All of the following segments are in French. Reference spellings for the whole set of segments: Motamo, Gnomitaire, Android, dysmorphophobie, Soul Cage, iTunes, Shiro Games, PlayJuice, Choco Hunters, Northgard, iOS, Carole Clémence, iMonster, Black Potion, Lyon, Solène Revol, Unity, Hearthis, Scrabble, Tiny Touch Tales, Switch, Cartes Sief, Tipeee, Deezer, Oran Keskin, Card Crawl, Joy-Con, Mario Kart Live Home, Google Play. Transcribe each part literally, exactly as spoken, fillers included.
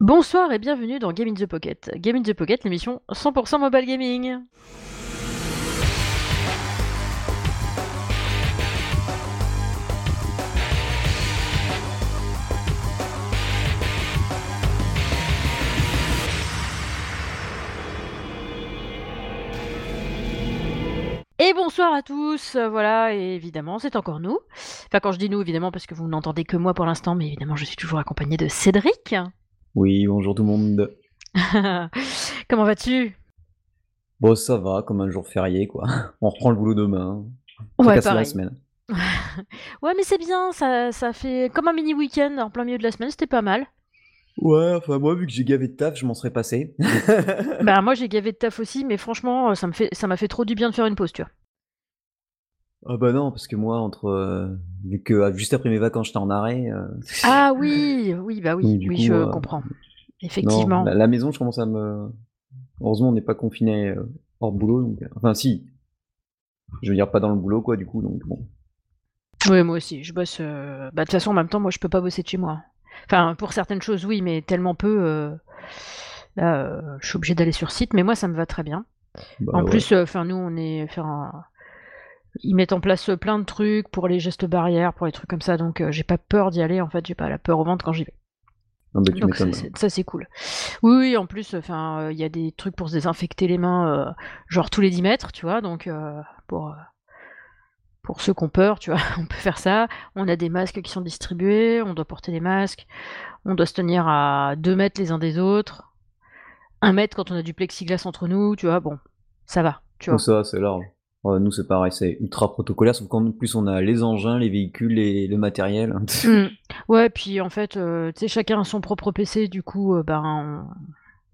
Bonsoir et bienvenue dans Game in the Pocket. Game in the Pocket, l'émission cent pour cent mobile gaming. Et bonsoir à tous, voilà, et évidemment, c'est encore nous. Enfin, quand je dis nous, évidemment, parce que vous n'entendez que moi pour l'instant, mais évidemment, je suis toujours accompagnée de Cédric. Oui, bonjour tout le monde. Comment vas-tu ? Bon, ça va, comme un jour férié, quoi. On reprend le boulot demain. On va passer la semaine. Ouais, mais c'est bien, ça, ça fait comme un mini week-end en plein milieu de la semaine, c'était pas mal. Ouais, enfin moi, vu que j'ai gavé de taf, je m'en serais passé. Bah moi, j'ai gavé de taf aussi, mais franchement, ça me fait, ça m'a fait trop du bien de faire une pause, tu vois. Ah bah non, parce que moi, entre euh, vu que juste après mes vacances, j'étais en arrêt. Euh... Ah oui, oui, bah oui, oui coup, je euh... comprends. Effectivement. Non, la, la maison, je commence à me... Heureusement, on n'est pas confiné euh, hors boulot, donc... Enfin si, je veux dire pas dans le boulot, quoi, du coup, donc bon. Oui, moi aussi, je bosse... Euh... Bah de toute façon, en même temps, moi, je peux pas bosser de chez moi. Enfin, pour certaines choses, oui, mais tellement peu, euh... là, euh, je suis obligée d'aller sur site, mais moi, ça me va très bien. Bah, en ouais. plus, enfin, euh, nous, on est... Fin... Ils mettent en place plein de trucs pour les gestes barrières, pour les trucs comme ça, donc euh, j'ai pas peur d'y aller, en fait, j'ai pas la peur au ventre quand j'y vais. Non, mais tu donc ça c'est, ça, c'est cool. Oui, oui en plus, il euh, y a des trucs pour se désinfecter les mains, euh, genre tous les dix mètres, tu vois, donc euh, pour, euh, pour ceux qui ont peur, tu vois, on peut faire ça. On a des masques qui sont distribués, on doit porter des masques, on doit se tenir à deux mètres les uns des autres, un mètre quand on a du plexiglas entre nous, tu vois, bon, ça va, tu vois. Tout ça, c'est large. Nous, c'est pareil, c'est ultra protocolaire, sauf qu'en plus, on a les engins, les véhicules, les, le matériel. Mmh. Ouais, puis en fait, euh, tu sais, chacun a son propre P C, du coup, euh, ben... On...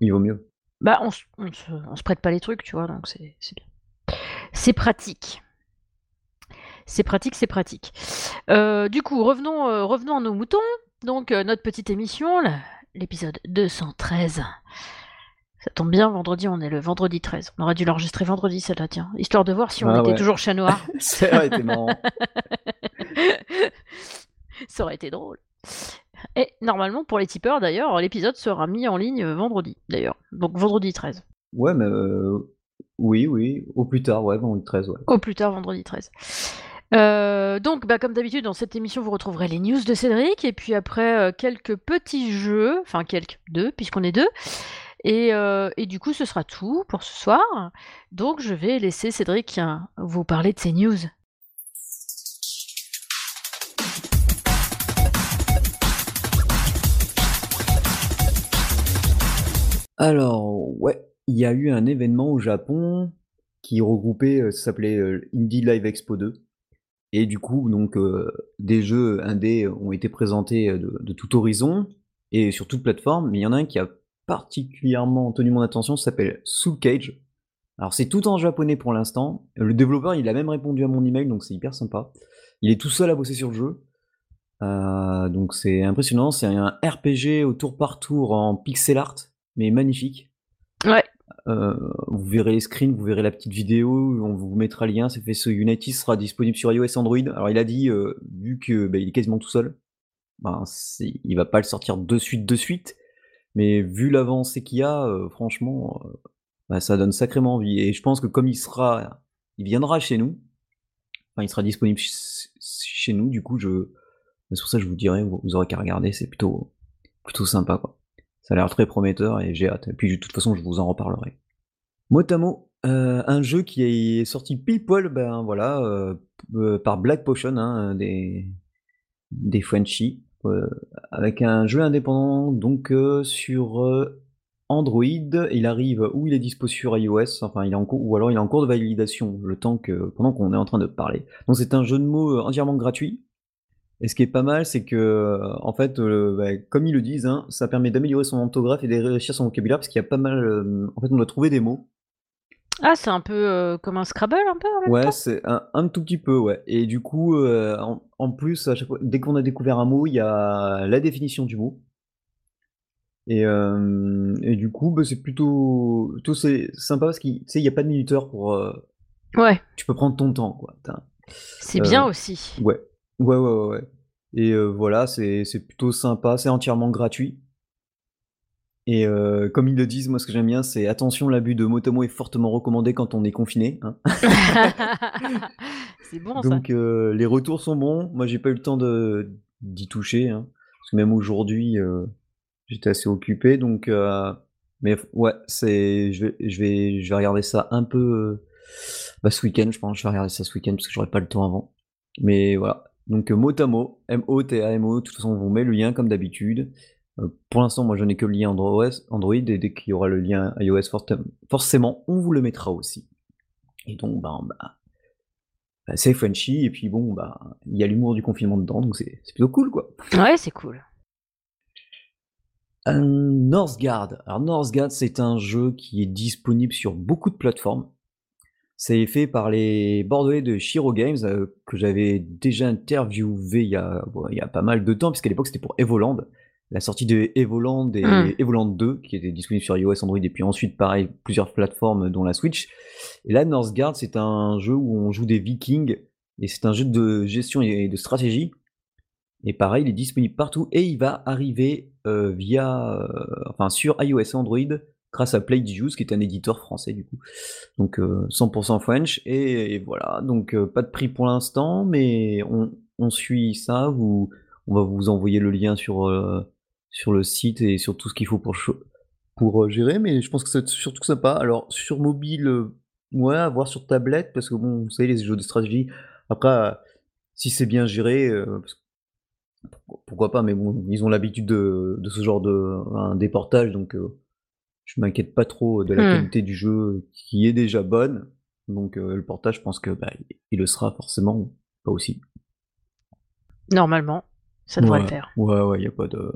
Il vaut mieux. Bah, on, on, se, on se prête pas les trucs, tu vois, donc c'est, c'est bien. C'est pratique. C'est pratique, c'est pratique. Euh, du coup, revenons, euh, revenons à nos moutons. Donc, euh, notre petite émission, là, l'épisode deux cent treize... Ça tombe bien, vendredi, on est le vendredi treize. On aurait dû l'enregistrer vendredi, celle-là, tiens. Histoire de voir si on ah était ouais. toujours chat noir. Ça aurait été marrant. Ça aurait été drôle. Et normalement, pour les tipeurs, d'ailleurs, l'épisode sera mis en ligne vendredi, d'ailleurs. Donc vendredi treize. Ouais, mais... Euh... Oui, oui. Au plus tard, ouais, vendredi treize, ouais. Au plus tard, vendredi treize. Euh, donc, bah, comme d'habitude, dans cette émission, vous retrouverez les news de Cédric. Et puis après, euh, quelques petits jeux. Enfin, quelques deux, puisqu'on est deux. Et, euh, et du coup, ce sera tout pour ce soir. Donc, je vais laisser Cédric vous parler de ses news. Alors, ouais, il y a eu un événement au Japon qui regroupait, ça s'appelait Indie Live Expo deux. Et du coup, donc, euh, des jeux indés ont été présentés de, de tout horizon et sur toute plateforme. Mais il y en a un qui a particulièrement tenu mon attention, ça s'appelle Soul Cage. Alors c'est tout en japonais pour l'instant. Le développeur il a même répondu à mon email, donc c'est hyper sympa. Il est tout seul à bosser sur le jeu. Euh, donc c'est impressionnant, c'est un R P G au tour par tour en pixel art, mais magnifique. Ouais. Euh, vous verrez les screens, vous verrez la petite vidéo, on vous mettra le lien, c'est fait sur Unity, sera disponible sur iOS Android. Alors il a dit, euh, vu que bah, il est quasiment tout seul, bah, c'est, il va pas le sortir de suite de suite. Mais vu l'avancée qu'il y a, euh, franchement, euh, bah, ça donne sacrément envie. Et je pense que comme il sera, il viendra chez nous, enfin il sera disponible ch- chez nous, du coup, je, c'est pour ça que je vous dirai, vous, vous aurez qu'à regarder, c'est plutôt, plutôt sympa, quoi. Ça a l'air très prometteur et j'ai hâte. Et puis de toute façon, je vous en reparlerai. Motamo, euh, un jeu qui est sorti pile poil, ben voilà, euh, euh, par Black Potion, hein, des, des Frenchies. Euh, avec un jeu indépendant donc euh, sur euh, Android, il arrive ou il est dispo sur iOS, enfin il est en cours, ou alors il est en cours de validation le temps que pendant qu'on est en train de parler. Donc c'est un jeu de mots entièrement gratuit. Et ce qui est pas mal, c'est que en fait, euh, bah, comme ils le disent, hein, ça permet d'améliorer son orthographe et d'enrichir son vocabulaire parce qu'il y a pas mal. Euh, en fait, on doit trouver des mots. Ah, c'est un peu euh, comme un Scrabble, un peu en même ouais, temps. C'est un, un tout petit peu, ouais. Et du coup, euh, en, en plus, à chaque fois, dès qu'on a découvert un mot, il y a la définition du mot. Et, euh, et du coup, bah, c'est plutôt, plutôt c'est sympa parce qu'il n'y a pas de minuteur pour. Euh, ouais. Tu peux prendre ton temps, quoi. T'as, c'est euh, bien aussi. Ouais, ouais, ouais, ouais. ouais. Et euh, voilà, c'est, c'est plutôt sympa. C'est entièrement gratuit. Et euh, comme ils le disent, moi ce que j'aime bien, c'est attention, l'abus de Motamo est fortement recommandé quand on est confiné. Hein. C'est bon. Donc, ça. Euh, les retours sont bons. Moi, j'ai pas eu le temps de, d'y toucher, hein, parce que même aujourd'hui, euh, j'étais assez occupé. Donc, euh, mais ouais, c'est, je vais, je vais, je vais regarder ça un peu euh, bah, ce week-end. Je pense, je vais regarder ça ce week-end parce que j'aurais pas le temps avant. Mais voilà. Donc euh, Motamo, M O T A M O. De toute façon, on vous met le lien comme d'habitude. Euh, pour l'instant, moi, je n'ai que le lien Android, Android, et dès qu'il y aura le lien iOS, for- forcément, on vous le mettra aussi. Et donc, bah, bah, bah c'est Frenchy, et puis bon, bah, il y a l'humour du confinement dedans, donc c'est, c'est plutôt cool, quoi. Ouais, c'est cool. Euh, Northgard. Alors, Northgard, c'est un jeu qui est disponible sur beaucoup de plateformes. C'est fait par les Bordelais de Shiro Games, euh, que j'avais déjà interviewé il y a, bon, il y a pas mal de temps, puisqu'à l'époque, c'était pour Evoland. La sortie de Evoland et mmh. Evoland deux, qui était disponible sur iOS, Android, et puis ensuite, pareil, plusieurs plateformes, dont la Switch. Et là, Northgard, c'est un jeu où on joue des Vikings, et c'est un jeu de gestion et de stratégie. Et pareil, il est disponible partout, et il va arriver euh, via, euh, enfin, sur iOS et Android, grâce à PlayJuice, qui est un éditeur français, du coup. Donc, euh, cent pour cent French, et, et voilà. Donc, euh, pas de prix pour l'instant, mais on, on suit ça, vous, on va vous envoyer le lien sur... Euh, sur le site et sur tout ce qu'il faut pour, pour gérer, mais je pense que c'est surtout sympa. Alors, sur mobile, euh, ouais, à voir sur tablette, parce que bon, vous savez, les jeux de stratégie, après, euh, si c'est bien géré, euh, pourquoi pas, mais bon, ils ont l'habitude de, de ce genre de hein, déportage, donc euh, je m'inquiète pas trop de la mmh. qualité du jeu qui est déjà bonne, donc euh, le portage, je pense que bah, il le sera forcément, pas aussi. Normalement, ça devrait ouais, le faire. Ouais, ouais, il n'y a pas de...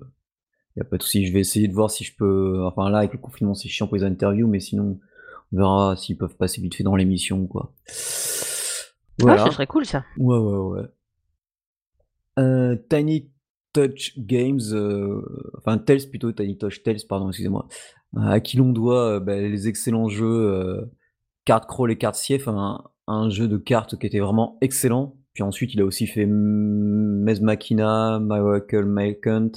Il n'y a pas de souci, je vais essayer de voir si je peux... Enfin là, avec le confinement, c'est chiant pour les interviews, mais sinon, on verra s'ils peuvent passer vite fait dans l'émission, quoi. Voilà. Ouais, ça serait cool, ça. Ouais, ouais, ouais. Euh, Tiny Touch Games... Euh... Enfin, Tales plutôt, Tiny Touch Tales, pardon, excusez-moi. Euh, à qui l'on doit euh, bah, les excellents jeux euh, Card Crawl et Cartes Sief, un, un jeu de cartes qui était vraiment excellent. Puis ensuite, il a aussi fait Mes Machina, Miracle, Mailcunt...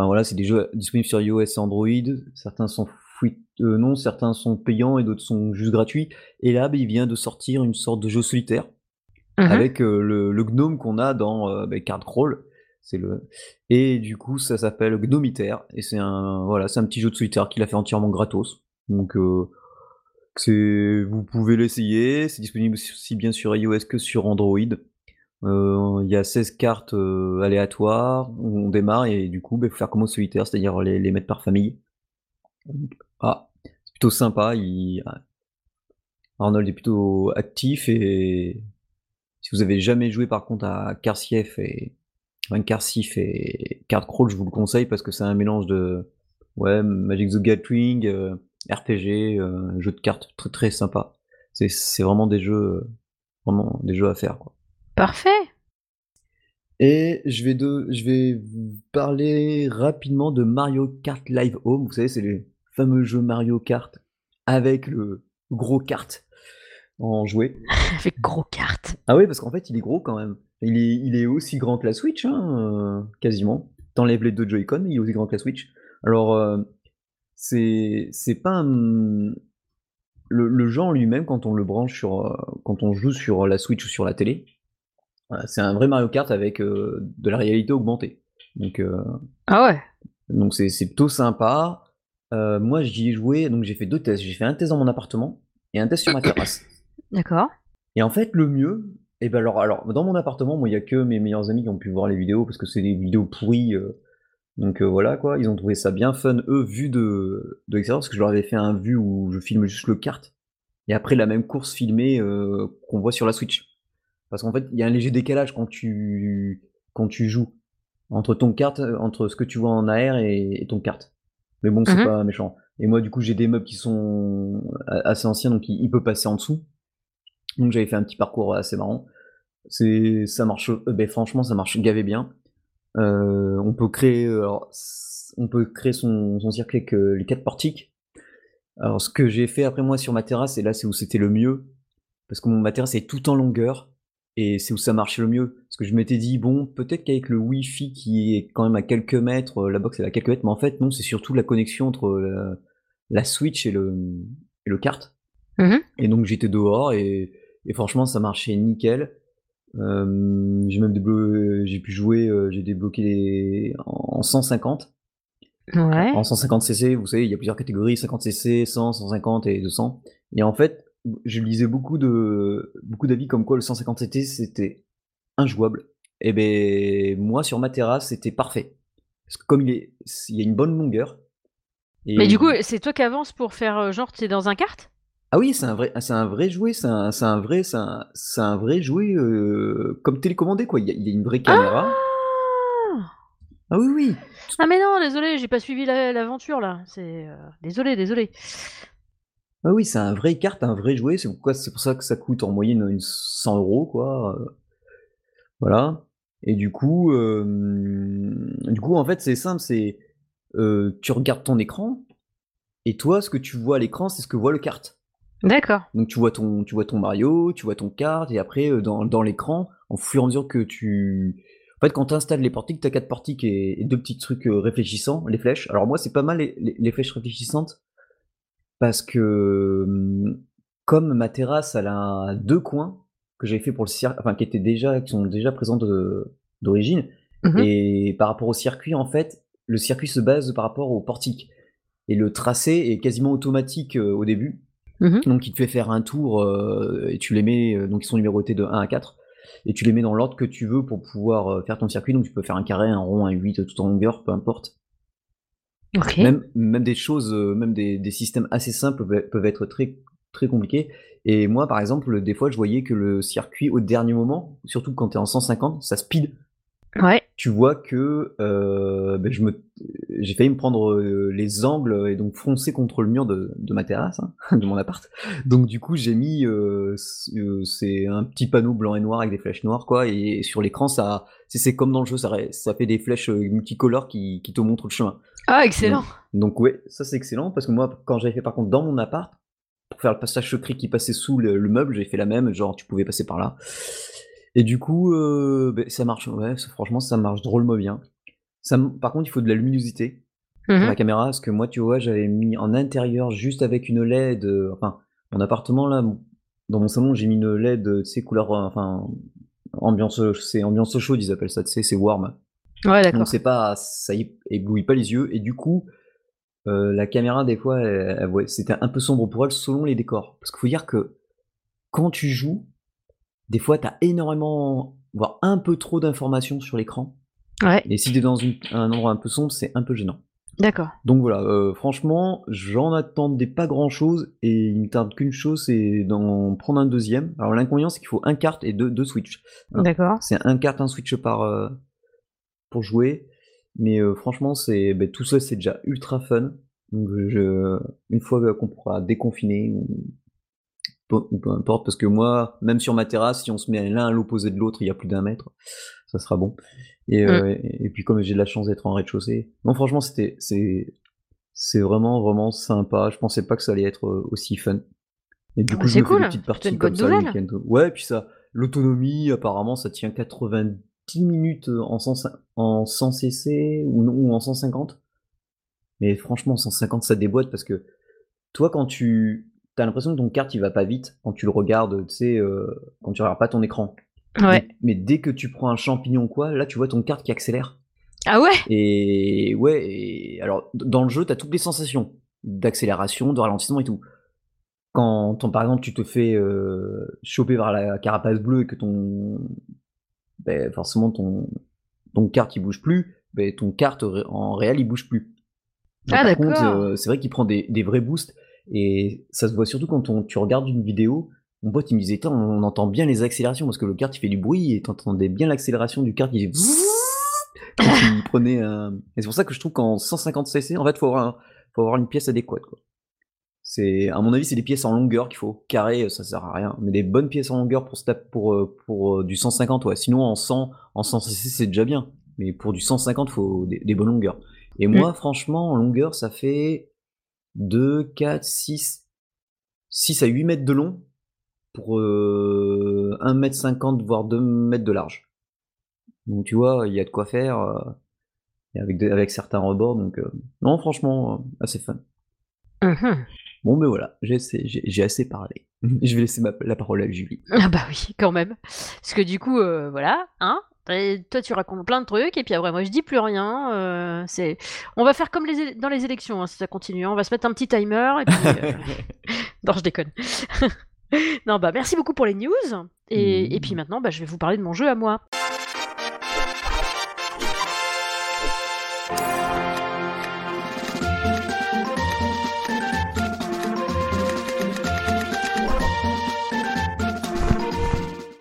Enfin, voilà, c'est des jeux disponibles sur iOS et Android. Certains sont fuit... euh, non, certains sont payants et d'autres sont juste gratuits. Et là, bah, il vient de sortir une sorte de jeu solitaire mmh. avec euh, le, le gnome qu'on a dans euh, bah, Card Crawl. C'est le et du coup, ça s'appelle Gnomitaire et c'est un voilà, c'est un petit jeu de solitaire qu'il a fait entièrement gratos. Donc euh, c'est vous pouvez l'essayer. C'est disponible aussi bien sur iOS que sur Android. Il euh, y a seize cartes euh, aléatoires, on démarre et du coup, il bah, faut faire comme au solitaire, c'est-à-dire les, les mettre par famille. Ah, c'est plutôt sympa, il... Arnold est plutôt actif et si vous avez jamais joué par contre à Cartes Sief et enfin, Cartes Sief et Card Crawl, je vous le conseille parce que c'est un mélange de ouais, Magic the Gathering, euh, R P G, euh, jeu de cartes très très sympa. C'est, c'est vraiment des jeux, vraiment des jeux à faire, quoi. Parfait. Et je vais, de, je vais vous parler rapidement de Mario Kart Live Home. Vous savez, c'est les fameux jeux Mario Kart avec le gros kart en jouet. Avec gros kart. Ah oui, parce qu'en fait, il est gros quand même. Il est, il est aussi grand que la Switch, hein, euh, quasiment. T'enlèves les deux Joy-Con, il est aussi grand que la Switch. Alors, euh, c'est, c'est pas un... Le, le jeu en lui-même, quand on le branche sur... Euh, quand on joue sur la Switch ou sur la télé... C'est un vrai Mario Kart avec euh, de la réalité augmentée. Donc, euh, ah ouais. Donc c'est, c'est plutôt sympa. Euh, moi j'y ai joué, donc j'ai fait deux tests. J'ai fait un test dans mon appartement et un test sur ma terrasse. D'accord. Et en fait le mieux, eh ben alors, alors dans mon appartement, moi il y a que mes meilleurs amis qui ont pu voir les vidéos parce que c'est des vidéos pourries. Euh, donc euh, voilà quoi, ils ont trouvé ça bien fun eux vu de, de l'extérieur parce que je leur avais fait un vu où je filme juste le kart et après la même course filmée euh, qu'on voit sur la Switch. Parce qu'en fait, il y a un léger décalage quand tu, quand tu joues entre ton kart, entre ce que tu vois en A R et, et ton kart. Mais bon, c'est mm-hmm. pas méchant. Et moi, du coup, j'ai des meubles qui sont assez anciens, donc il, il peut passer en dessous. Donc j'avais fait un petit parcours assez marrant. C'est, ça marche, euh, ben, franchement, ça marche gavé bien. Euh, on peut créer, alors, on peut créer son, son circuit avec euh, les quatre portiques. Alors, ce que j'ai fait après moi sur ma terrasse, et là, c'est où c'était le mieux. Parce que mon, ma terrasse est tout en longueur. Et c'est où ça marchait le mieux. Parce que je m'étais dit, bon, peut-être qu'avec le Wi-Fi qui est quand même à quelques mètres, la box est à quelques mètres, mais en fait, non, c'est surtout la connexion entre la, la Switch et le, et le kart. Mm-hmm. Et donc, j'étais dehors et, et franchement, ça marchait nickel. Euh, j'ai même déblo- j'ai pu jouer, euh, j'ai débloqué les... en cent cinquante. Ouais. En cent cinquante cc, vous savez, il y a plusieurs catégories, cinquante cc, cent, cent cinquante et deux cents. Et en fait, je lisais beaucoup de beaucoup d'avis comme quoi le cent cinquante cc c'était injouable. Et ben moi sur ma terrasse c'était parfait parce que comme il est il y a une bonne longueur. Et... Mais du coup c'est toi qui avances pour faire genre t'es dans un kart ? Ah oui c'est un vrai c'est un vrai jouet c'est un c'est un vrai c'est un c'est un vrai jouet euh, comme télécommandé quoi. Il y a, il y a une vraie caméra. Ah, ah oui oui. Ah mais non désolé j'ai pas suivi la, l'aventure là c'est euh, désolé désolé. Ah oui, c'est un vrai kart, un vrai jouet. C'est pourquoi c'est pour ça que ça coûte en moyenne une cent euros, quoi. Euh, voilà. Et du coup, euh, du coup, en fait, c'est simple. C'est euh, tu regardes ton écran et toi, ce que tu vois à l'écran, c'est ce que voit le kart. D'accord. Donc tu vois ton, tu vois ton Mario, tu vois ton kart, et après dans dans l'écran, en fur et à mesure que tu, en fait, quand tu installes les portiques, t'as quatre portiques et, et deux petits trucs réfléchissants, les flèches. Alors moi, c'est pas mal les, les, les flèches réfléchissantes. Parce que comme ma terrasse, elle a deux coins que j'avais fait pour le circuit, enfin qui étaient déjà, qui sont déjà présents de, d'origine. Mmh. Et par rapport au circuit, en fait, le circuit se base par rapport au portique. Et le tracé est quasiment automatique euh, au début. Mmh. Donc il te fait faire un tour euh, et tu les mets, euh, donc ils sont numérotés de un à quatre. Et tu les mets dans l'ordre que tu veux pour pouvoir euh, faire ton circuit. Donc tu peux faire un carré, un rond, un huit, tout en longueur, peu importe. Okay. Même, même des choses, même des, des systèmes assez simples peuvent, peuvent être très, très compliqués. Et moi, par exemple, des fois, je voyais que le circuit, au dernier moment, surtout quand t'es en cent cinquante, ça speed. Ouais. Tu vois que euh, ben je me, j'ai failli me prendre euh, les angles et donc foncer contre le mur de, de ma terrasse, hein, de mon appart. Donc du coup, j'ai mis euh, c'est un petit panneau blanc et noir avec des flèches noires, quoi. Et sur l'écran, ça, c'est, c'est comme dans le jeu, ça, ça fait des flèches multicolores qui, qui te montrent le chemin. Ah, excellent. Donc, donc ouais, ça c'est excellent parce que moi, quand j'avais fait par contre dans mon appart pour faire le passage secret qui passait sous le, le meuble, j'ai fait la même, genre tu pouvais passer par là. Et du coup, euh, bah, ça marche, ouais, ça, franchement, ça marche drôlement bien. Ça, par contre, il faut de la luminosité mm-hmm. pour la caméra, parce que moi, tu vois, j'avais mis en intérieur juste avec une L E D, euh, enfin, mon appartement, là, dans mon salon, j'ai mis une L E D, tu sais, couleur, euh, enfin, ambiance, c'est ambiance chaude, ils appellent ça, tu sais, c'est warm. Ouais, d'accord. Donc, c'est pas, ça éblouit pas les yeux, et du coup, euh, la caméra, des fois, elle, elle, ouais, c'était un peu sombre pour elle, selon les décors. Parce qu'il faut dire que, quand tu joues, des fois, t'as énormément, voire un peu trop d'informations sur l'écran. Ouais. Et si t'es dans une, un endroit un peu sombre, c'est un peu gênant. D'accord. Donc voilà, euh, franchement, j'en attendais pas grand-chose et il me tarde qu'une chose, c'est d'en prendre un deuxième. Alors l'inconvénient, c'est qu'il faut un kart et deux, deux Switch. Alors, d'accord. C'est un kart, un Switch par euh, pour jouer. Mais euh, franchement, c'est ben, tout ça, c'est déjà ultra fun. Donc je, une fois qu'on pourra déconfiner... ou peu importe, parce que moi, même sur ma terrasse, si on se met l'un à l'opposé de l'autre, il y a plus d'un mètre, ça sera bon. Et, mm. euh, et, et puis comme j'ai de la chance d'être en rez-de-chaussée, non franchement c'était c'est c'est vraiment vraiment sympa. Je pensais pas que ça allait être aussi fun. Et du coup, je me fais des petites parties comme ça le week-end. Ouais, puis ça, l'autonomie apparemment ça tient quatre-vingt-dix minutes en cent cc ou non ou en cent cinquante. Mais franchement cent cinquante ça déboîte parce que toi quand tu t'as l'impression que ton kart il va pas vite quand tu le regardes, tu sais, euh, quand tu regardes pas ton écran. Ouais. Mais, mais dès que tu prends un champignon quoi, là tu vois ton kart qui accélère. Ah ouais. Et ouais. Et, alors dans le jeu t'as toutes les sensations d'accélération, de ralentissement et tout. Quand ton, par exemple tu te fais euh, choper par la carapace bleue et que ton, ben, forcément ton ton kart il bouge plus, ben ton kart en réel il bouge plus. Donc, ah par d'accord. Contre, euh, c'est vrai qu'il prend des, des vrais boosts. Et ça se voit surtout quand on, tu regardes une vidéo, mon pote il me disait, on entend bien les accélérations parce que le kart il fait du bruit et t'entendais bien l'accélération du kart qui prenait un... Et c'est pour ça que je trouve qu'en cent cinquante cc, en fait, faut avoir, un, faut avoir une pièce adéquate, quoi. C'est, à mon avis, c'est des pièces en longueur qu'il faut. Carré, ça sert à rien. Mais des bonnes pièces en longueur pour, pour, pour du cent cinquante, ouais. Sinon, en cent, en cent cc, c'est déjà bien. Mais pour du cent cinquante, faut des, des bonnes longueurs. Et mmh. moi, franchement, en longueur, ça fait... deux, quatre, six, six à huit mètres de long pour euh, un mètre cinquante voire deux mètres de large. Donc tu vois, il y a de quoi faire euh, et avec, de, avec certains rebords. Donc euh, non, franchement, euh, assez fun. Mm-hmm. Bon, ben voilà, j'ai assez, j'ai, j'ai assez parlé. Je vais laisser ma, la parole à Julie. Ah bah oui, quand même. Parce que du coup, euh, voilà, hein. Et toi, tu racontes plein de trucs, et puis après, moi, je dis plus rien. Euh, c'est... On va faire comme les é... dans les élections, hein, si ça continue. On va se mettre un petit timer, et puis... Euh... non, je déconne. non, bah, merci beaucoup pour les news. Et, mmh. et puis maintenant, bah, je vais vous parler de mon jeu à moi.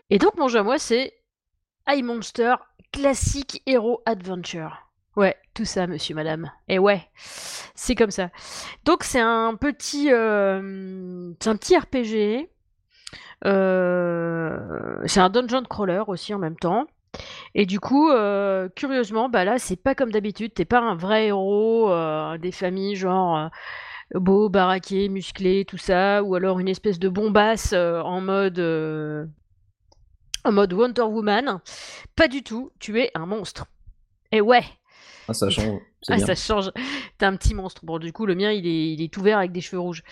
Et donc, mon jeu à moi, c'est... iMonster, classique Hero Adventure. Ouais, tout ça, monsieur, madame. Et ouais, c'est comme ça. Donc, c'est un petit, euh, c'est un petit R P G. Euh, c'est un dungeon crawler aussi en même temps. Et du coup, euh, curieusement, bah là, c'est pas comme d'habitude. T'es pas un vrai héros euh, des familles genre... Euh, beau, baraqué, musclé, tout ça. Ou alors une espèce de bombasse euh, en mode... Euh, en mode Wonder Woman, pas du tout, tu es un monstre. Et ouais. Ah, ça change. C'est ah, bien. Ça change. T'es un petit monstre. Bon, du coup, le mien, il est, il est tout vert avec des cheveux rouges.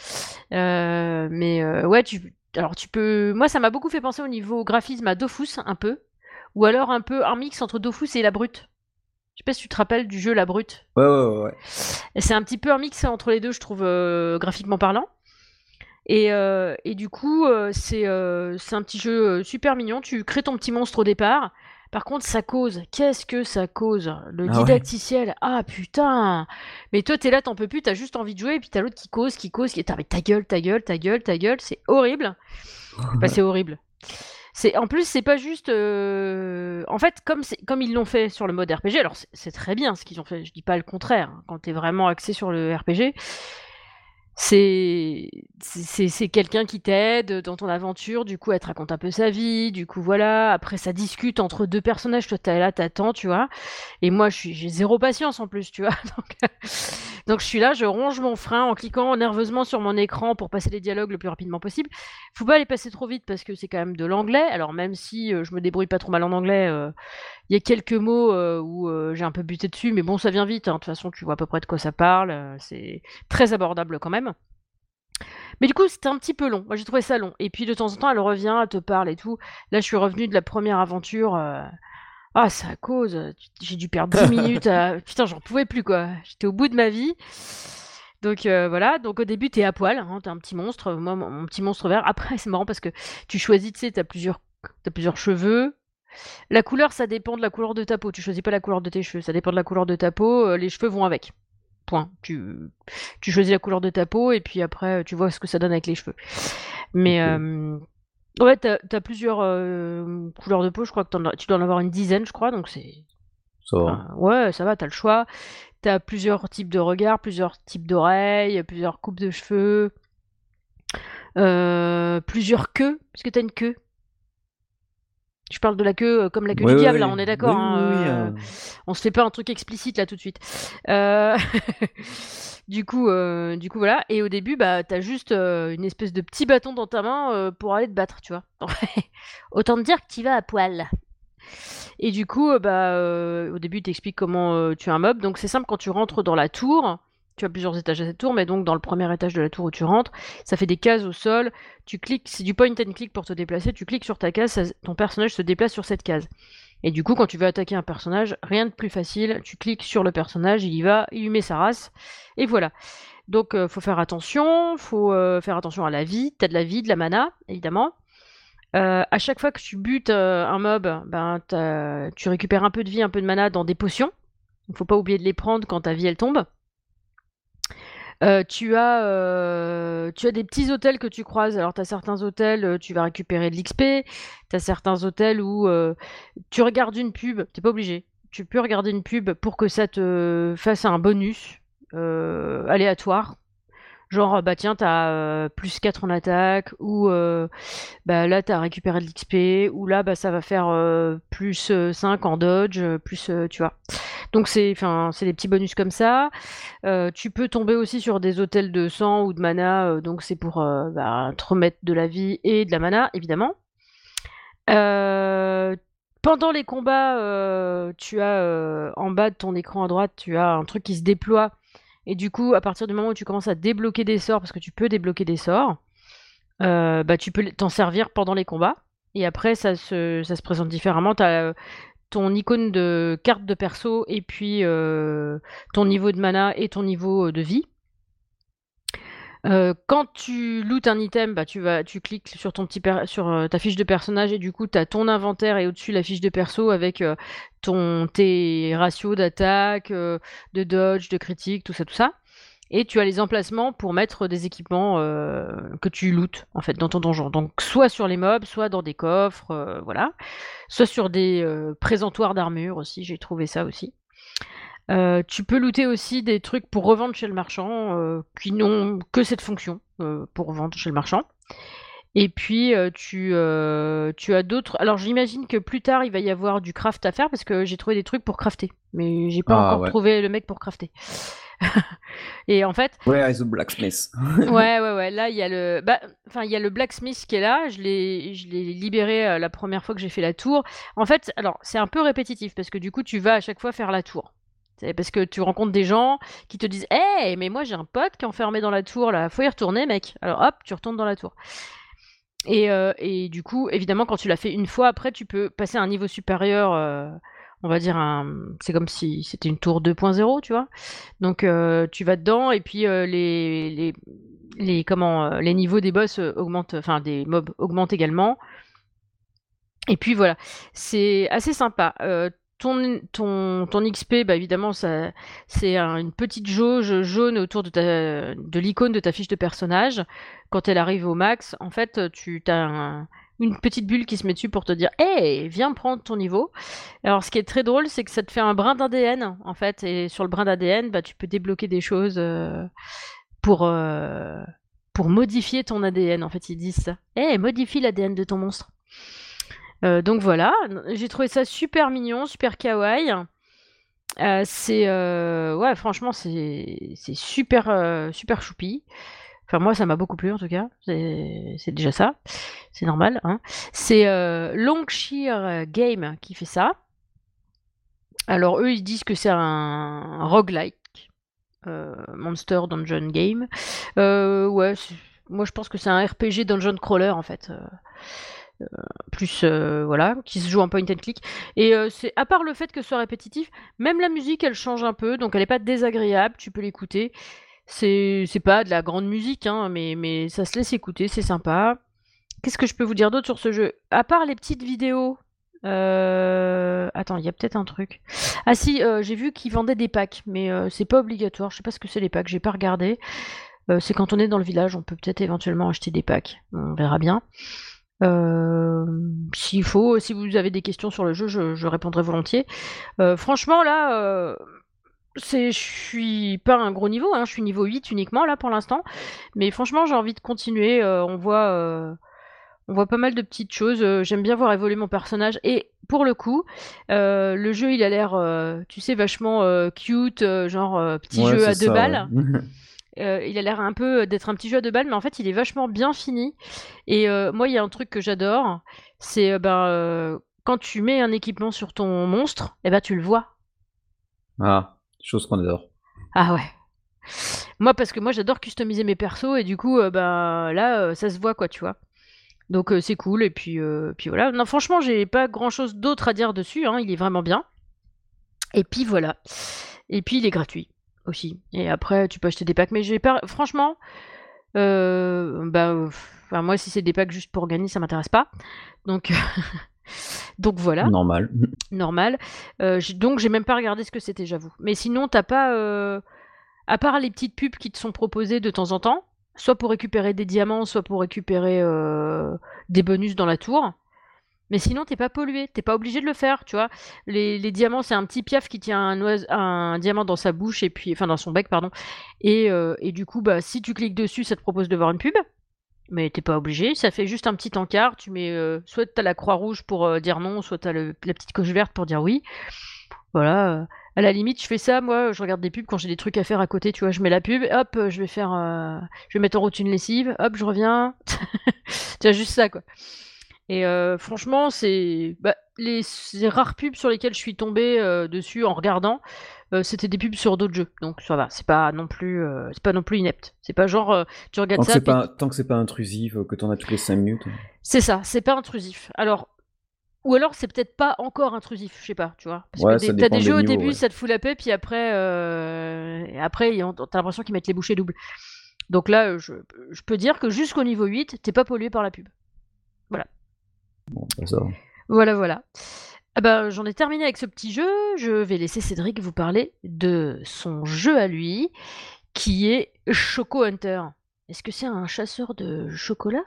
Euh, mais euh, ouais, tu. Alors, tu peux. Moi, ça m'a beaucoup fait penser au niveau graphisme à Dofus, un peu. Ou alors un peu un mix entre Dofus et La Brute. Je sais pas si tu te rappelles du jeu La Brute. Ouais, ouais, ouais. ouais. C'est un petit peu un mix entre les deux, je trouve, euh, graphiquement parlant. Et, euh, et du coup, euh, c'est, euh, c'est un petit jeu super mignon. Tu crées ton petit monstre au départ. Par contre, ça cause. Qu'est-ce que ça cause ? Le ah didacticiel. Ouais. Ah putain ! Mais toi, t'es là, t'en peux plus, t'as juste envie de jouer. Et puis t'as l'autre qui cause, qui cause. Qui... T'as, mais ta gueule, ta gueule, ta gueule, ta gueule. C'est horrible. Bah, c'est horrible. C'est, en plus, c'est pas juste... Euh... En fait, comme, c'est, comme ils l'ont fait sur le mode R P G, alors c'est, c'est très bien ce qu'ils ont fait. Je dis pas le contraire. Hein, quand t'es vraiment axé sur le R P G... C'est... c'est c'est quelqu'un qui t'aide dans ton aventure, du coup elle te raconte un peu sa vie, du coup voilà, après ça discute entre deux personnages, toi t'es là, t'attends, tu vois, et moi je suis... j'ai zéro patience en plus, tu vois, donc... donc je suis là, je ronge mon frein en cliquant nerveusement sur mon écran pour passer les dialogues le plus rapidement possible. Faut pas les passer trop vite parce que c'est quand même de l'anglais, alors même si euh, je me débrouille pas trop mal en anglais, il euh, y a quelques mots euh, où euh, j'ai un peu buté dessus, mais bon ça vient vite, hein. De toute façon tu vois à peu près de quoi ça parle, euh, c'est très abordable quand même. Mais du coup, c'était un petit peu long. Moi, j'ai trouvé ça long. Et puis, de temps en temps, elle revient, elle te parle et tout. Là, je suis revenue de la première aventure. Euh... Ah, c'est à cause. J'ai dû perdre dix minutes. À... Putain, j'en pouvais plus, quoi. J'étais au bout de ma vie. Donc, euh, voilà. Donc, au début, t'es à poil. Hein. T'es un petit monstre. Moi, mon, mon petit monstre vert. Après, c'est marrant parce que tu choisis, tu sais, t'as plusieurs... t'as plusieurs cheveux. La couleur, ça dépend de la couleur de ta peau. Tu choisis pas la couleur de tes cheveux. Ça dépend de la couleur de ta peau. Euh, les cheveux vont avec. Point. Tu, tu choisis la couleur de ta peau et puis après tu vois ce que ça donne avec les cheveux. Mais okay. euh, ouais, t'as, t'as plusieurs euh, couleurs de peau, je crois que t'en as, tu dois en avoir une dizaine, je crois, donc c'est... Ça enfin, va. Ouais, ça va, t'as le choix. T'as plusieurs types de regards, plusieurs types d'oreilles, plusieurs coupes de cheveux, euh, plusieurs queues, parce que t'as une queue. Je parle de la queue comme la queue ouais, du diable, ouais, là, on est d'accord. Oui, hein, oui, euh... on se fait pas un truc explicite là tout de suite. Euh... du coup, euh, du coup voilà. Et au début, bah, t'as juste euh, une espèce de petit bâton dans ta main euh, pour aller te battre, tu vois. Autant te dire que tu vas à poil. Et du coup, euh, bah, euh, au début, t'expliques comment euh, tu es un mob. Donc c'est simple, quand tu rentres dans la tour. Tu as plusieurs étages à cette tour, mais donc dans le premier étage de la tour où tu rentres, ça fait des cases au sol, tu cliques, c'est du point and click pour te déplacer, tu cliques sur ta case, ça, ton personnage se déplace sur cette case. Et du coup, quand tu veux attaquer un personnage, rien de plus facile, tu cliques sur le personnage, il y va, il lui met sa race, et voilà. Donc euh, faut faire attention, faut euh, faire attention à la vie, t'as de la vie, de la mana, évidemment. Euh, à chaque fois que tu butes euh, un mob, ben, tu récupères un peu de vie, un peu de mana dans des potions, il faut pas oublier de les prendre quand ta vie elle tombe. Euh, tu as, euh, tu as des petits hôtels que tu croises. Alors, tu as certains hôtels, tu vas récupérer de l'X P. Tu as certains hôtels où euh, tu regardes une pub. Tu n'es pas obligé. Tu peux regarder une pub pour que ça te fasse un bonus euh, aléatoire. Genre, bah tiens, tu as euh, plus quatre en attaque. Ou euh, bah, là, tu as récupéré de l'X P. Ou là, bah, ça va faire euh, plus cinq en dodge. Plus, euh, tu vois. Donc c'est des petits bonus comme ça. Euh, tu peux tomber aussi sur des hôtels de sang ou de mana, euh, donc c'est pour euh, bah, te remettre de la vie et de la mana, évidemment. Euh, pendant les combats, euh, tu as euh, en bas de ton écran à droite, tu as un truc qui se déploie. Et du coup, à partir du moment où tu commences à débloquer des sorts, parce que tu peux débloquer des sorts, euh, bah, tu peux t'en servir pendant les combats. Et après, ça se, ça se présente différemment. Tu as ton icône de carte de perso, et puis euh, ton niveau de mana et ton niveau de vie. Euh, quand tu lootes un item, bah, tu, vas, tu cliques sur, ton petit per sur ta fiche de personnage, et du coup, tu as ton inventaire et au-dessus la fiche de perso avec euh, ton, tes ratios d'attaque, euh, de dodge, de critique, tout ça, tout ça. Et tu as les emplacements pour mettre des équipements euh, que tu lootes en fait dans ton donjon. Donc soit sur les mobs, soit dans des coffres, euh, voilà. Soit sur des euh, présentoirs d'armure aussi, j'ai trouvé ça aussi. Euh, tu peux looter aussi des trucs pour revendre chez le marchand, euh, qui n'ont que cette fonction euh, pour vendre chez le marchand. Et puis euh, tu, euh, tu as d'autres... Alors j'imagine que plus tard il va y avoir du craft à faire, parce que j'ai trouvé des trucs pour crafter, mais j'ai pas ah, encore ouais. trouvé le mec pour crafter. Et en fait, where is the blacksmith? ouais, ouais, ouais. Là, il y a le, bah, enfin, il y a le blacksmith qui est là. Je l'ai, je l'ai libéré euh, la première fois que j'ai fait la tour. En fait, alors, c'est un peu répétitif parce que du coup, tu vas à chaque fois faire la tour. C'est parce que tu rencontres des gens qui te disent, hey, mais moi j'ai un pote qui est enfermé dans la tour là. Faut y retourner, mec. Alors hop, tu retournes dans la tour. Et euh, et du coup, évidemment, quand tu l'as fait une fois, après, tu peux passer à un niveau supérieur. Euh... On va dire, un... c'est comme si c'était une tour deux point zéro, tu vois. Donc, euh, tu vas dedans, et puis euh, les, les, les, comment, euh, les niveaux des boss augmentent, enfin, des mobs augmentent également. Et puis, voilà. C'est assez sympa. Euh, ton, ton, ton X P, bah, évidemment, c'est un, une petite jauge jaune autour de, de l'icône de ta fiche de personnage. Quand elle arrive au max, en fait, tu as un... une petite bulle qui se met dessus pour te dire « Hey, viens prendre ton niveau !» Alors, ce qui est très drôle, c'est que ça te fait un brin d'A D N, en fait. Et sur le brin d'A D N, bah, tu peux débloquer des choses euh, pour, euh, pour modifier ton A D N. En fait, ils disent ça. « Hey, modifie l'A D N de ton monstre euh, !» Donc, voilà. J'ai trouvé ça super mignon, super kawaii. Euh, c'est... Euh, ouais, franchement, c'est super, euh, super choupi. Enfin, moi, ça m'a beaucoup plu, en tout cas. C'est déjà ça. C'est normal. Hein. C'est euh, Longshire Game qui fait ça. Alors, eux, ils disent que c'est un, un roguelike. Euh, Monster Dungeon Game. Euh, ouais, moi, je pense que c'est un R P G Dungeon Crawler, en fait. Euh, plus, euh, voilà, qui se joue en point and click. Et euh, c'est à part le fait que ce soit répétitif, même la musique, elle change un peu. Donc, elle n'est pas désagréable. Tu peux l'écouter. C'est pas de la grande musique, hein, mais, mais ça se laisse écouter, c'est sympa. Qu'est-ce que je peux vous dire d'autre sur ce jeu? À part les petites vidéos... Euh... Attends, il y a peut-être un truc. Ah si, euh, j'ai vu qu'ils vendaient des packs, mais euh, c'est pas obligatoire. Je sais pas ce que c'est les packs, j'ai pas regardé. Euh, c'est quand on est dans le village, on peut peut-être éventuellement acheter des packs. On verra bien. Euh... S'il faut, si vous avez des questions sur le jeu, je, je répondrai volontiers. Euh, franchement, là... Euh... Je suis pas un gros niveau, hein. Je suis niveau huit uniquement là pour l'instant, mais franchement j'ai envie de continuer, euh, on, voit, euh, on voit pas mal de petites choses, euh, j'aime bien voir évoluer mon personnage, et pour le coup, euh, le jeu il a l'air, euh, tu sais, vachement euh, cute, euh, genre euh, petit ouais, jeu à deux ça, balles, ouais. Euh, il a l'air un peu d'être un petit jeu à deux balles, mais en fait il est vachement bien fini, et euh, moi il y a un truc que j'adore, c'est euh, ben, euh, quand tu mets un équipement sur ton monstre, eh ben, tu le vois. Ah. Chose qu'on adore. Ah ouais. Moi, parce que moi, j'adore customiser mes persos et du coup, euh, ben, là, euh, ça se voit, quoi, tu vois. Donc, euh, c'est cool. Et puis, euh, puis voilà. Non, franchement, j'ai pas grand-chose d'autre à dire dessus. Hein. Il est vraiment bien. Et puis, voilà. Et puis, il est gratuit aussi. Et après, tu peux acheter des packs. Mais j'ai pas... Franchement, euh, ben, enfin, moi, si c'est des packs juste pour gagner, ça m'intéresse pas. Donc... Donc voilà. Normal. Normal. Euh, donc j'ai même pas regardé ce que c'était, j'avoue. Mais sinon, t'as pas. Euh... À part les petites pubs qui te sont proposées de temps en temps, soit pour récupérer des diamants, soit pour récupérer euh... des bonus dans la tour. Mais sinon, t'es pas pollué. T'es pas obligé de le faire, tu vois. Les, les diamants, c'est un petit piaf qui tient un, oise... un diamant dans sa bouche, et puis. Enfin, dans son bec, pardon. Et, euh... et du coup, bah, si tu cliques dessus, ça te propose de voir une pub. Mais t'es pas obligé, ça fait juste un petit encart, tu mets, euh, soit t'as la croix rouge pour euh, dire non, soit t'as le, la petite coche verte pour dire oui. Voilà. À la limite, je fais ça, moi, je regarde des pubs quand j'ai des trucs à faire à côté, tu vois, je mets la pub, hop, je vais faire, euh, je vais mettre en route une lessive, hop, je reviens. Tu vois, juste ça, quoi. Et euh, franchement, c'est bah, les, les rares pubs sur lesquelles je suis tombée euh, dessus en regardant, euh, c'était des pubs sur d'autres jeux, donc ça va, c'est pas non plus, euh, c'est pas non plus inepte. C'est pas genre euh, tu regardes tant ça. Que puis... pas, tant que c'est pas intrusif, que t'en as toutes les cinq minutes. C'est ça, c'est pas intrusif. Alors. Ou alors, c'est peut-être pas encore intrusif, je sais pas, tu vois. Parce ouais, que des, t'as des jeux des au niveaux, début, ouais. Ça te fout la paix, puis après, euh, et après t'as l'impression qu'ils mettent les bouchées doubles. Donc là, je, je peux dire que jusqu'au niveau huit, t'es pas pollué par la pub. Voilà. Bon, ben ça. Voilà, voilà. Ah ben, j'en ai terminé avec ce petit jeu. Je vais laisser Cédric vous parler de son jeu à lui, qui est Choco Hunter. Est-ce que c'est un chasseur de chocolat ?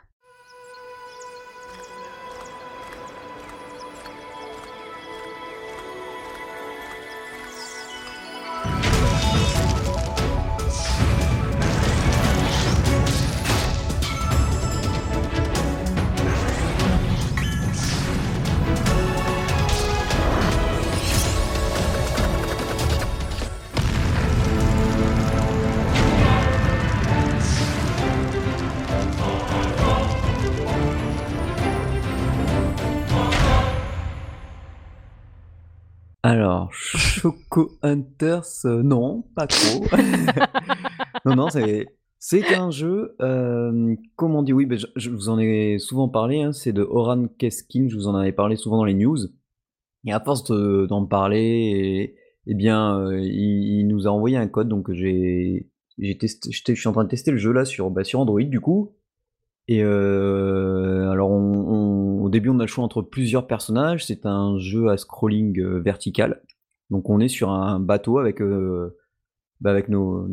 Alors, Choco Hunters, euh, non, pas trop. non, non, c'est, c'est un jeu, euh, comment on dit, oui, ben, je, je vous en ai souvent parlé, hein, c'est de Oran Keskin, je vous en avais parlé souvent dans les news. Et à force de, d'en parler, eh bien, euh, il, il nous a envoyé un code, donc j'ai, j'ai testé, je suis en train de tester le jeu là sur, bah, sur Android du coup. Et euh, alors on, on, au début on a le choix entre plusieurs personnages, c'est un jeu à scrolling euh, vertical, donc on est sur un bateau avec, euh, bah avec nos,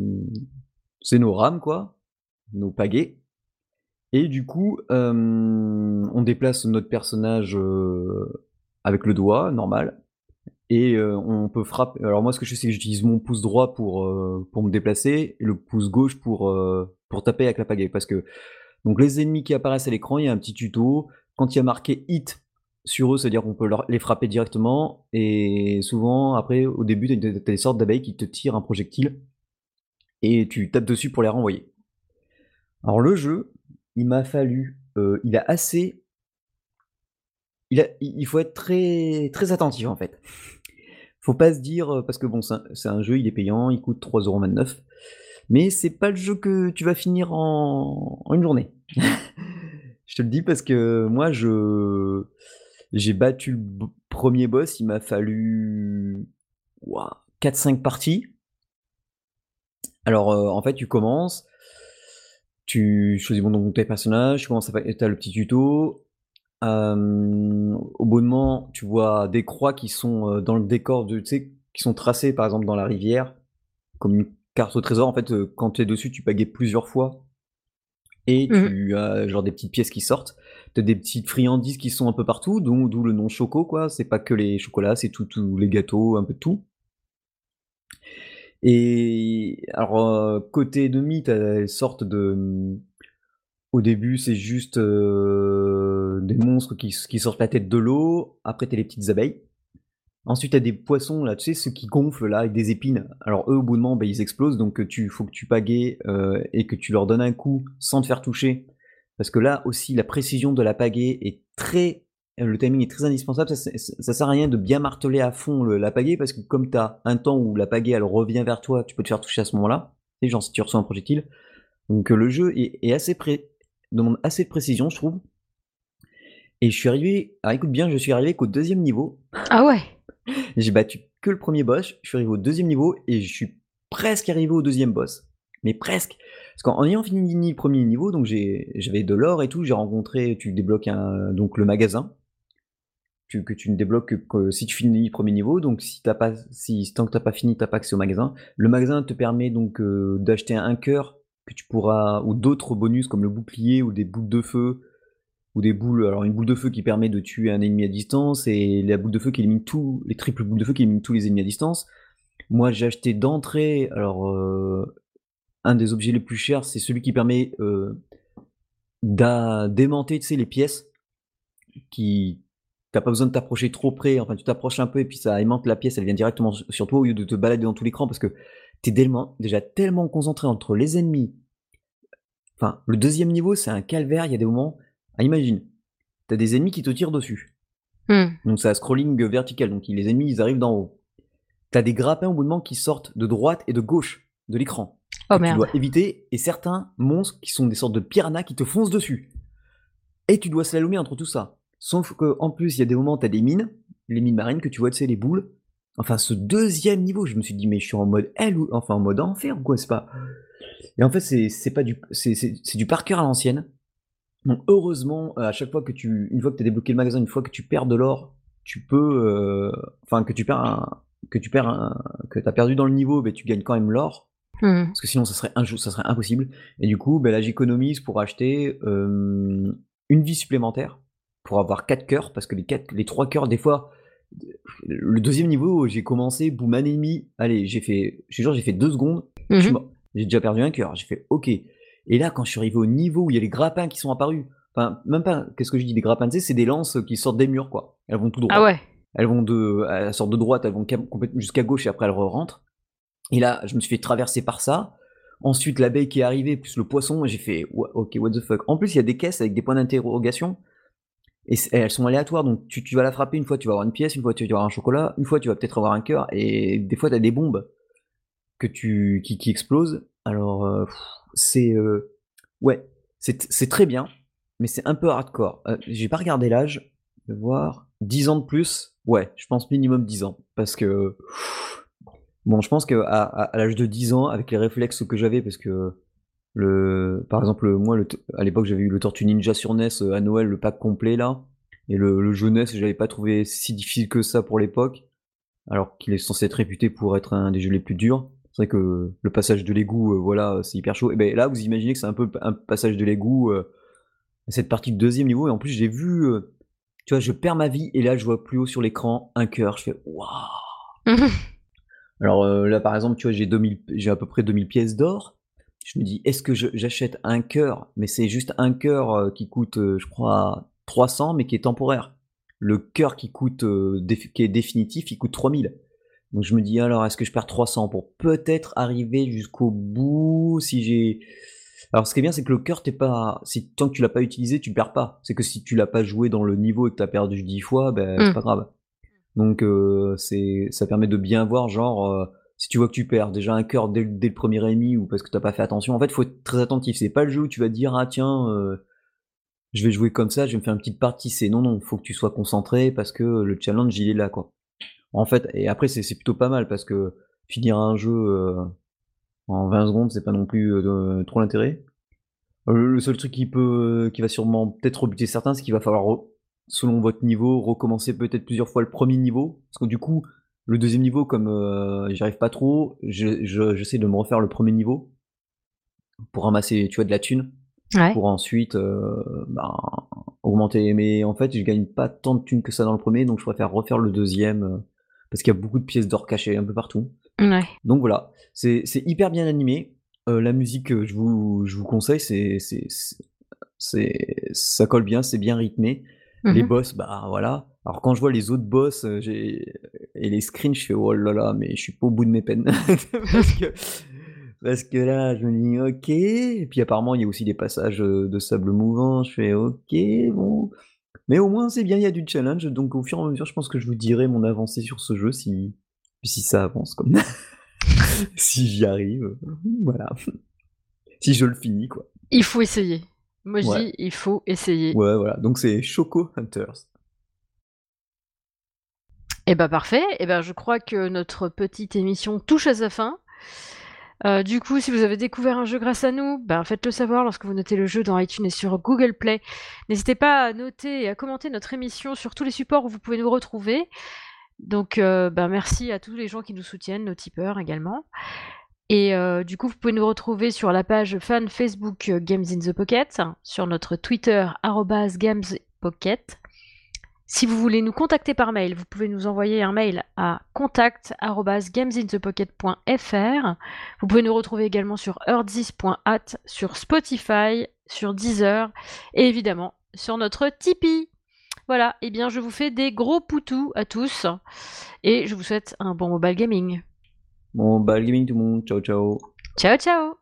c'est nos rames quoi, nos pagaies, et du coup euh, on déplace notre personnage euh, avec le doigt, normal, et euh, on peut frapper, alors moi ce que je fais c'est que j'utilise mon pouce droit pour, euh, pour me déplacer, et le pouce gauche pour, euh, pour taper avec la pagaie, parce que donc les ennemis qui apparaissent à l'écran, il y a un petit tuto. Quand il y a marqué hit sur eux, c'est-à-dire qu'on peut leur, les frapper directement. Et souvent, après, au début, tu as des sortes d'abeilles qui te tirent un projectile. Et tu tapes dessus pour les renvoyer. Alors le jeu, il m'a fallu... Euh, il a assez... Il, a, il faut être très, très attentif, en fait. Faut pas se dire... Parce que bon, c'est un, c'est un jeu, il est payant, il coûte trois euros vingt-neuf. Mais c'est pas le jeu que tu vas finir en, en une journée. Je te le dis parce que moi, je j'ai battu le b- premier boss. Il m'a fallu wow, quatre cinq parties. Alors, euh, en fait, tu commences. Tu choisis bon, donc, tes personnages. Tu commences à t'as le petit tuto. Euh, au bon moment, tu vois des croix qui sont dans le décor, de, tu sais, qui sont tracées, par exemple, dans la rivière. Comme une carte au trésor, en fait, quand tu es dessus, tu pagaies plusieurs fois. Et tu mmh. as genre des petites pièces qui sortent. Tu as des petites friandises qui sont un peu partout, d'où, d'où le nom Choco, quoi. C'est pas que les chocolats, c'est tous tout, les gâteaux, un peu de tout. Et alors, euh, côté ennemi, tu as des sortes de. Au début, c'est juste euh, des monstres qui, qui sortent la tête de l'eau. Après, tu as les petites abeilles. Ensuite, t'as des poissons, là, tu sais, ceux qui gonflent, là, avec des épines. Alors, eux, au bout de moment, ben, ils explosent, donc tu faut que tu pagaies euh, et que tu leur donnes un coup sans te faire toucher. Parce que là, aussi, la précision de la pagaie est très... Le timing est très indispensable. Ça, ça, ça sert à rien de bien marteler à fond le, la pagaie, parce que comme t'as un temps où la pagaie, elle revient vers toi, tu peux te faire toucher à ce moment-là. Tu sais, genre, si tu reçois un projectile. Donc, le jeu est, est assez pré... demande assez de précision, je trouve. Et je suis arrivé... Alors, écoute bien, je suis arrivé qu'au deuxième niveau. Ah ouais. J'ai battu que le premier boss, je suis arrivé au deuxième niveau et je suis presque arrivé au deuxième boss. Mais presque. Parce qu'en ayant fini le premier niveau, donc j'ai, j'avais de l'or et tout, j'ai rencontré, tu débloques un, donc le magasin, tu, que tu ne débloques que si tu finis le premier niveau, donc si t'as pas, si, tant que tu n'as pas fini, tu n'as pas accès au magasin. Le magasin te permet donc euh, d'acheter un cœur que tu pourras, ou d'autres bonus comme le bouclier ou des boules de feu. Ou des boules, alors une boule de feu qui permet de tuer un ennemi à distance, et la boule de feu qui élimine tous, les triples boules de feu qui éliminent tous les ennemis à distance. Moi j'ai acheté d'entrée, alors euh, un des objets les plus chers, c'est celui qui permet euh, d'a, d'aimanter, tu sais, les pièces, qui t'as pas besoin de t'approcher trop près, enfin tu t'approches un peu et puis ça aimante la pièce, elle vient directement sur toi au lieu de te balader dans tout l'écran parce que t'es tellement, déjà tellement concentré entre les ennemis. Enfin, le deuxième niveau, c'est un calvaire, il y a des moments, ah, imagine, t'as des ennemis qui te tirent dessus. Mm. Donc c'est un scrolling vertical, donc les ennemis ils arrivent d'en haut. T'as des grappins au bout de moment qui sortent de droite et de gauche de l'écran. Oh, merde. Tu dois éviter, et certains monstres qui sont des sortes de piranhas qui te foncent dessus. Et tu dois slalomer entre tout ça. Sauf qu'en plus, il y a des moments où tu as des mines, les mines marines que tu vois, tu sais, les boules. Enfin, ce deuxième niveau, je me suis dit, mais je suis en mode L ou enfin en mode enfer ou quoi, c'est pas. Et en fait, c'est, c'est pas du, c'est, c'est, c'est du par cœur à l'ancienne. Donc heureusement, à chaque fois que tu, une fois que tu as débloqué le magasin, une fois que tu perds de l'or, tu peux, euh, enfin que tu perds, un, que tu perds, un, que t'as perdu dans le niveau, ben tu gagnes quand même l'or. Mmh. Parce que sinon, ça serait un jour, ça serait impossible. Et du coup, ben là, j'économise pour acheter. Euh, une vie supplémentaire pour avoir quatre cœurs, parce que les quatre, les trois cœurs, des fois, le deuxième niveau, j'ai commencé, boum, un et demi, allez, j'ai fait, je suis sûr, j'ai fait deux secondes, mm-hmm. je suis mort. J'ai déjà perdu un cœur, j'ai fait ok. Et là, quand je suis arrivé au niveau où il y a les grappins qui sont apparus, enfin, même pas, qu'est-ce que je dis, des grappins, tu sais, c'est des lances qui sortent des murs, quoi. Elles vont tout droit. Ah ouais. Elles vont de, elles sortent de droite, elles vont complètement jusqu'à gauche et après elles rentrent. Et là, je me suis fait traverser par ça. Ensuite, l'abeille qui est arrivée, plus le poisson, j'ai fait ok, what the fuck. En plus, il y a des caisses avec des points d'interrogation et elles sont aléatoires. Donc, tu, tu vas la frapper une fois, tu vas avoir une pièce, une fois, tu vas avoir un chocolat, une fois, tu vas peut-être avoir un cœur. Et des fois, tu as des bombes que tu, qui, qui explosent. Alors, euh, c'est. Euh, ouais, c'est, c'est très bien, mais c'est un peu hardcore. Euh, j'ai pas regardé l'âge, je vais voir. dix ans de plus, ouais, je pense minimum dix ans. Parce que. Pff, Bon, je pense qu'à à, à l'âge de dix ans, avec les réflexes que j'avais, parce que, le, par exemple, moi, le, à l'époque, j'avais eu le Tortue Ninja sur N E S à Noël, le pack complet, là. Et le, le jeu N E S, je l'avais pas trouvé si difficile que ça pour l'époque, alors qu'il est censé être réputé pour être un des jeux les plus durs. C'est vrai que le passage de l'égout, euh, voilà, c'est hyper chaud. Et ben là, vous imaginez que c'est un peu un passage de l'égout, euh, cette partie de deuxième niveau. Et en plus, j'ai vu, euh, tu vois, je perds ma vie, et là, je vois plus haut sur l'écran un cœur. Je fais « Waouh !» Alors euh, là, par exemple, tu vois, j'ai, deux mille, j'ai à peu près deux mille pièces d'or. Je me dis, est-ce que je, j'achète un cœur? Mais c'est juste un cœur euh, qui coûte, euh, je crois, trois cents, mais qui est temporaire. Le cœur qui coûte, euh, déf- qui est définitif, il coûte trois mille. Donc je me dis, alors, est-ce que je perds trois cents pour peut-être arriver jusqu'au bout si j'ai... Alors ce qui est bien, c'est que le cœur, t'es pas... si, tant que tu l'as pas utilisé, tu le perds pas. C'est que si tu l'as pas joué dans le niveau et que t'as perdu dix fois, ben, mmh. c'est pas grave. Donc euh, c'est, ça permet de bien voir, genre, euh, si tu vois que tu perds déjà un cœur dès, dès le premier ennemi ou parce que t'as pas fait attention, en fait, faut être très attentif. C'est pas le jeu où tu vas te dire, ah tiens, euh, je vais jouer comme ça, je vais me faire une petite partie. C'est non, non, faut que tu sois concentré parce que le challenge, il est là, quoi. En fait, et après, c'est, c'est plutôt pas mal parce que finir un jeu euh, en vingt secondes, c'est pas non plus euh, trop l'intérêt. Euh, le seul truc qui peut, qui va sûrement peut-être rebuter certains, c'est qu'il va falloir... Re- selon votre niveau, recommencer peut-être plusieurs fois le premier niveau, parce que du coup, le deuxième niveau, comme euh, j'y arrive pas trop, je, je, j'essaie de me refaire le premier niveau, pour ramasser, tu vois, de la thune, ouais. Pour ensuite euh, bah, augmenter, mais en fait, je gagne pas tant de thunes que ça dans le premier, donc je préfère refaire le deuxième, euh, parce qu'il y a beaucoup de pièces d'or cachées un peu partout. Ouais. Donc voilà, c'est, c'est hyper bien animé, euh, la musique, euh, je, vous, je vous conseille, c'est, c'est, c'est, c'est, ça colle bien, c'est bien rythmé. Les mmh. boss, bah voilà. Alors quand je vois les autres boss j'ai... et les screens, je fais oh là là, mais je suis pas au bout de mes peines. parce, que... parce que là, je me dis ok. Et puis apparemment, il y a aussi des passages de sable mouvant. Je fais ok, bon. Mais au moins, c'est bien, il y a du challenge. Donc au fur et à mesure, je pense que je vous dirai mon avancée sur ce jeu si, si ça avance comme si j'y arrive. Voilà. si je le finis, quoi. Il faut essayer. Moi, je ouais. dis, il faut essayer. Ouais, voilà. Donc, c'est Choco Hunters. Eh ben, parfait. Eh ben, je crois que notre petite émission touche à sa fin. Euh, du coup, si vous avez découvert un jeu grâce à nous, ben, faites-le savoir lorsque vous notez le jeu dans iTunes et sur Google Play. N'hésitez pas à noter et à commenter notre émission sur tous les supports où vous pouvez nous retrouver. Donc, euh, ben, merci à tous les gens qui nous soutiennent, nos tipeurs également. Et euh, du coup, vous pouvez nous retrouver sur la page fan Facebook Games in the Pocket, sur notre Twitter arobase games pocket. Si vous voulez nous contacter par mail, vous pouvez nous envoyer un mail à contact arobase games in the pocket point f r. Vous pouvez nous retrouver également sur hearthis point at, sur Spotify, sur Deezer et évidemment sur notre Tipeee. Voilà, et eh bien je vous fais des gros poutous à tous et je vous souhaite un bon mobile gaming. Bon mobile gaming tout le monde, ciao ciao. Ciao ciao.